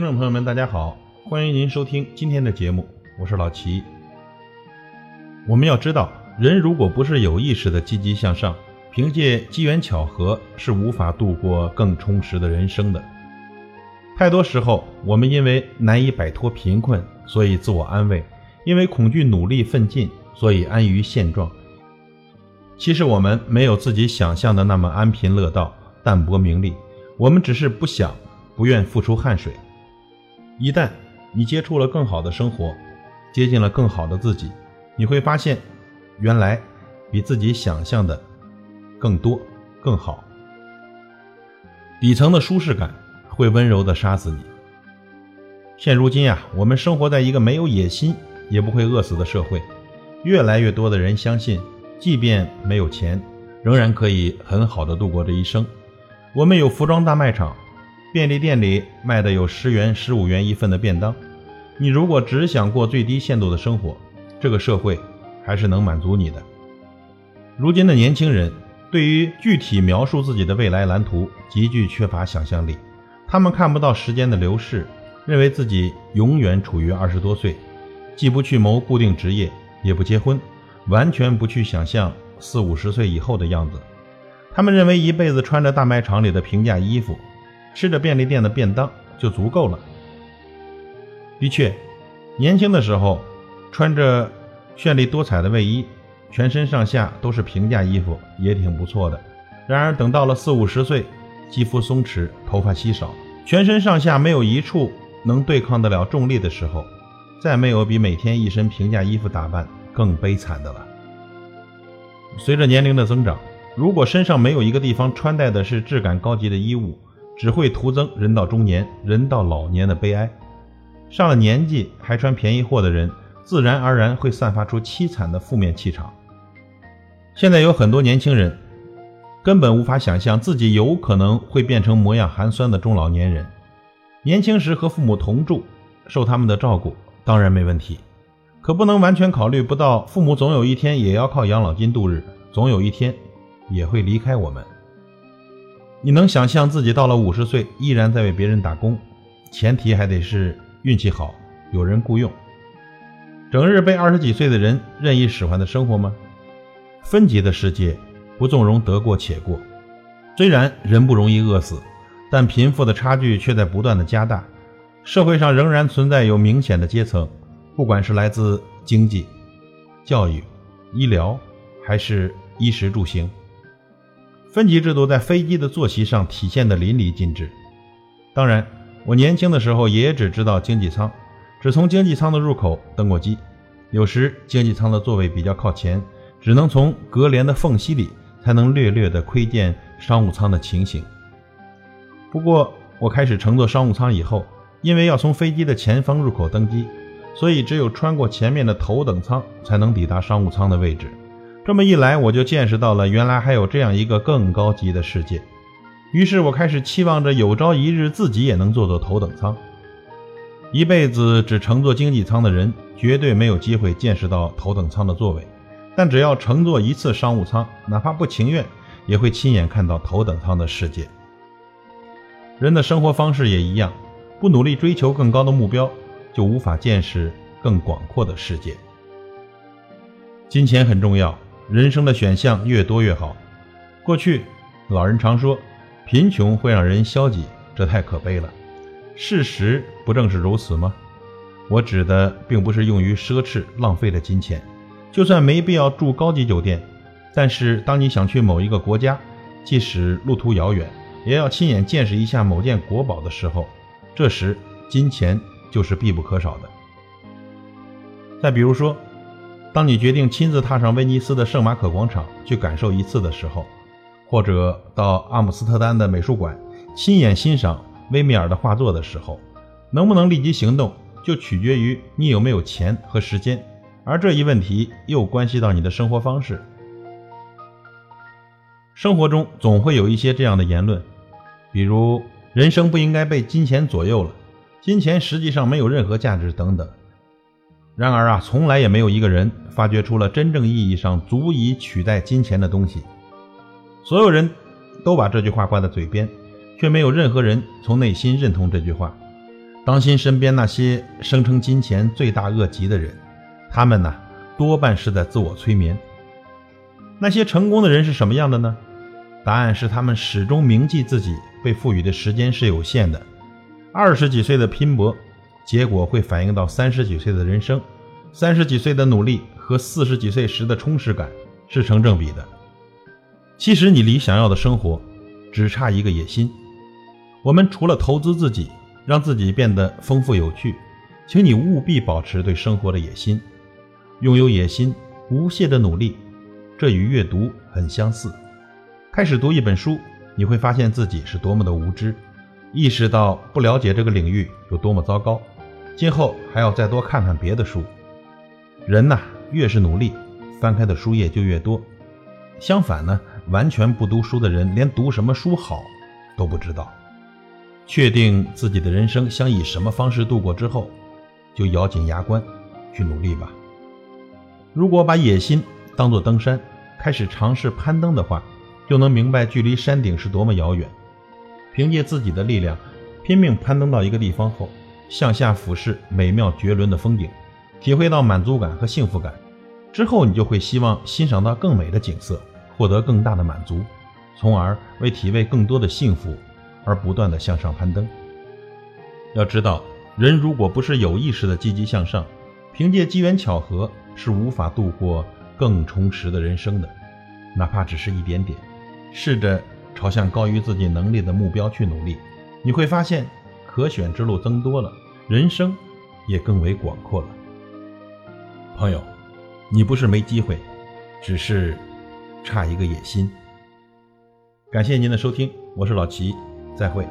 听众朋友们大家好，欢迎您收听今天的节目，我是老齐。我们要知道，人如果不是有意识的积极向上，凭借机缘巧合是无法度过更充实的人生的。太多时候我们因为难以摆脱贫困，所以自我安慰，因为恐惧努力奋进，所以安于现状。其实我们没有自己想象的那么安贫乐道、淡泊名利，我们只是不想、不愿付出汗水。一旦你接触了更好的生活，接近了更好的自己，你会发现原来比自己想象的更多、更好。底层的舒适感会温柔地杀死你。现如今啊，我们生活在一个没有野心也不会饿死的社会，越来越多的人相信，即便没有钱，仍然可以很好地度过这一生。我们有服装大卖场，便利店里卖的有10元、15元一份的便当。你如果只想过最低限度的生活，这个社会还是能满足你的。如今的年轻人对于具体描述自己的未来蓝图极具缺乏想象力，他们看不到时间的流逝，认为自己永远处于20多岁，既不去谋固定职业，也不结婚，完全不去想象40、50岁以后的样子。他们认为一辈子穿着大卖场里的平价衣服，吃着便利店的便当就足够了。的确，年轻的时候穿着绚丽多彩的卫衣，全身上下都是平价衣服，也挺不错的。然而等到了40、50岁，肌肤松弛，头发稀少，全身上下没有一处能对抗得了重力的时候，再没有比每天一身平价衣服打扮更悲惨的了。随着年龄的增长，如果身上没有一个地方穿戴的是质感高级的衣物，只会徒增人到中年、人到老年的悲哀。上了年纪还穿便宜货的人，自然而然会散发出凄惨的负面气场。现在有很多年轻人根本无法想象自己有可能会变成模样寒酸的中老年人。年轻时和父母同住，受他们的照顾当然没问题，可不能完全考虑不到父母总有一天也要靠养老金度日，总有一天也会离开我们。你能想象自己到了50岁依然在为别人打工，前提还得是运气好，有人雇佣。整日被20几岁的人任意使唤的生活吗？分级的世界不纵容得过且过。虽然人不容易饿死，但贫富的差距却在不断的加大。社会上仍然存在有明显的阶层，不管是来自经济、教育、医疗，还是衣食住行。分级制度在飞机的座席上体现得淋漓尽致。当然，我年轻的时候也只知道经济舱，只从经济舱的入口登过机。有时经济舱的座位比较靠前，只能从隔帘的缝隙里才能略略地窥见商务舱的情形。不过我开始乘坐商务舱以后，因为要从飞机的前方入口登机，所以只有穿过前面的头等舱才能抵达商务舱的位置。这么一来，我就见识到了原来还有这样一个更高级的世界。于是我开始期望着有朝一日自己也能坐坐头等舱。一辈子只乘坐经济舱的人绝对没有机会见识到头等舱的座位，但只要乘坐一次商务舱，哪怕不情愿，也会亲眼看到头等舱的世界。人的生活方式也一样，不努力追求更高的目标，就无法见识更广阔的世界。金钱很重要，人生的选项越多越好。过去老人常说，贫穷会让人消极，这太可悲了。事实不正是如此吗？我指的并不是用于奢侈浪费的金钱。就算没必要住高级酒店，但是当你想去某一个国家，即使路途遥远，也要亲眼见识一下某件国宝的时候，这时金钱就是必不可少的。再比如说，当你决定亲自踏上威尼斯的圣马可广场去感受一次的时候，或者到阿姆斯特丹的美术馆亲眼欣赏威米尔的画作的时候，能不能立即行动就取决于你有没有钱和时间，而这一问题又关系到你的生活方式。生活中总会有一些这样的言论，比如人生不应该被金钱左右了，金钱实际上没有任何价值等等。然而啊，从来也没有一个人发掘出了真正意义上足以取代金钱的东西。所有人都把这句话挂在嘴边，却没有任何人从内心认同这句话。当心身边那些声称金钱罪大恶极的人，他们呢，多半是在自我催眠。那些成功的人是什么样的呢？答案是他们始终铭记自己被赋予的时间是有限的，20几岁的拼搏，结果会反映到30几岁的人生，30几岁的努力和40几岁时的充实感是成正比的。其实你离想要的生活只差一个野心。我们除了投资自己，让自己变得丰富有趣，请你务必保持对生活的野心。拥有野心，无懈的努力，这与阅读很相似。开始读一本书，你会发现自己是多么的无知，意识到不了解这个领域有多么糟糕，今后还要再多看看别的书。人呐，越是努力，翻开的书页就越多。相反呢，完全不读书的人连读什么书好都不知道。确定自己的人生想以什么方式度过之后，就咬紧牙关去努力吧。如果把野心当作登山，开始尝试攀登的话，就能明白距离山顶是多么遥远。凭借自己的力量拼命攀登到一个地方后，向下俯视美妙绝伦的风景，体会到满足感和幸福感之后，你就会希望欣赏到更美的景色，获得更大的满足，从而为体味更多的幸福而不断地向上攀登。要知道，人如果不是有意识的积极向上，凭借机缘巧合是无法度过更充实的人生的，哪怕只是一点点。试着朝向高于自己能力的目标去努力，你会发现可选之路增多了，人生也更为广阔了。朋友，你不是没机会，只是差一个野心。感谢您的收听，我是老齐，再会。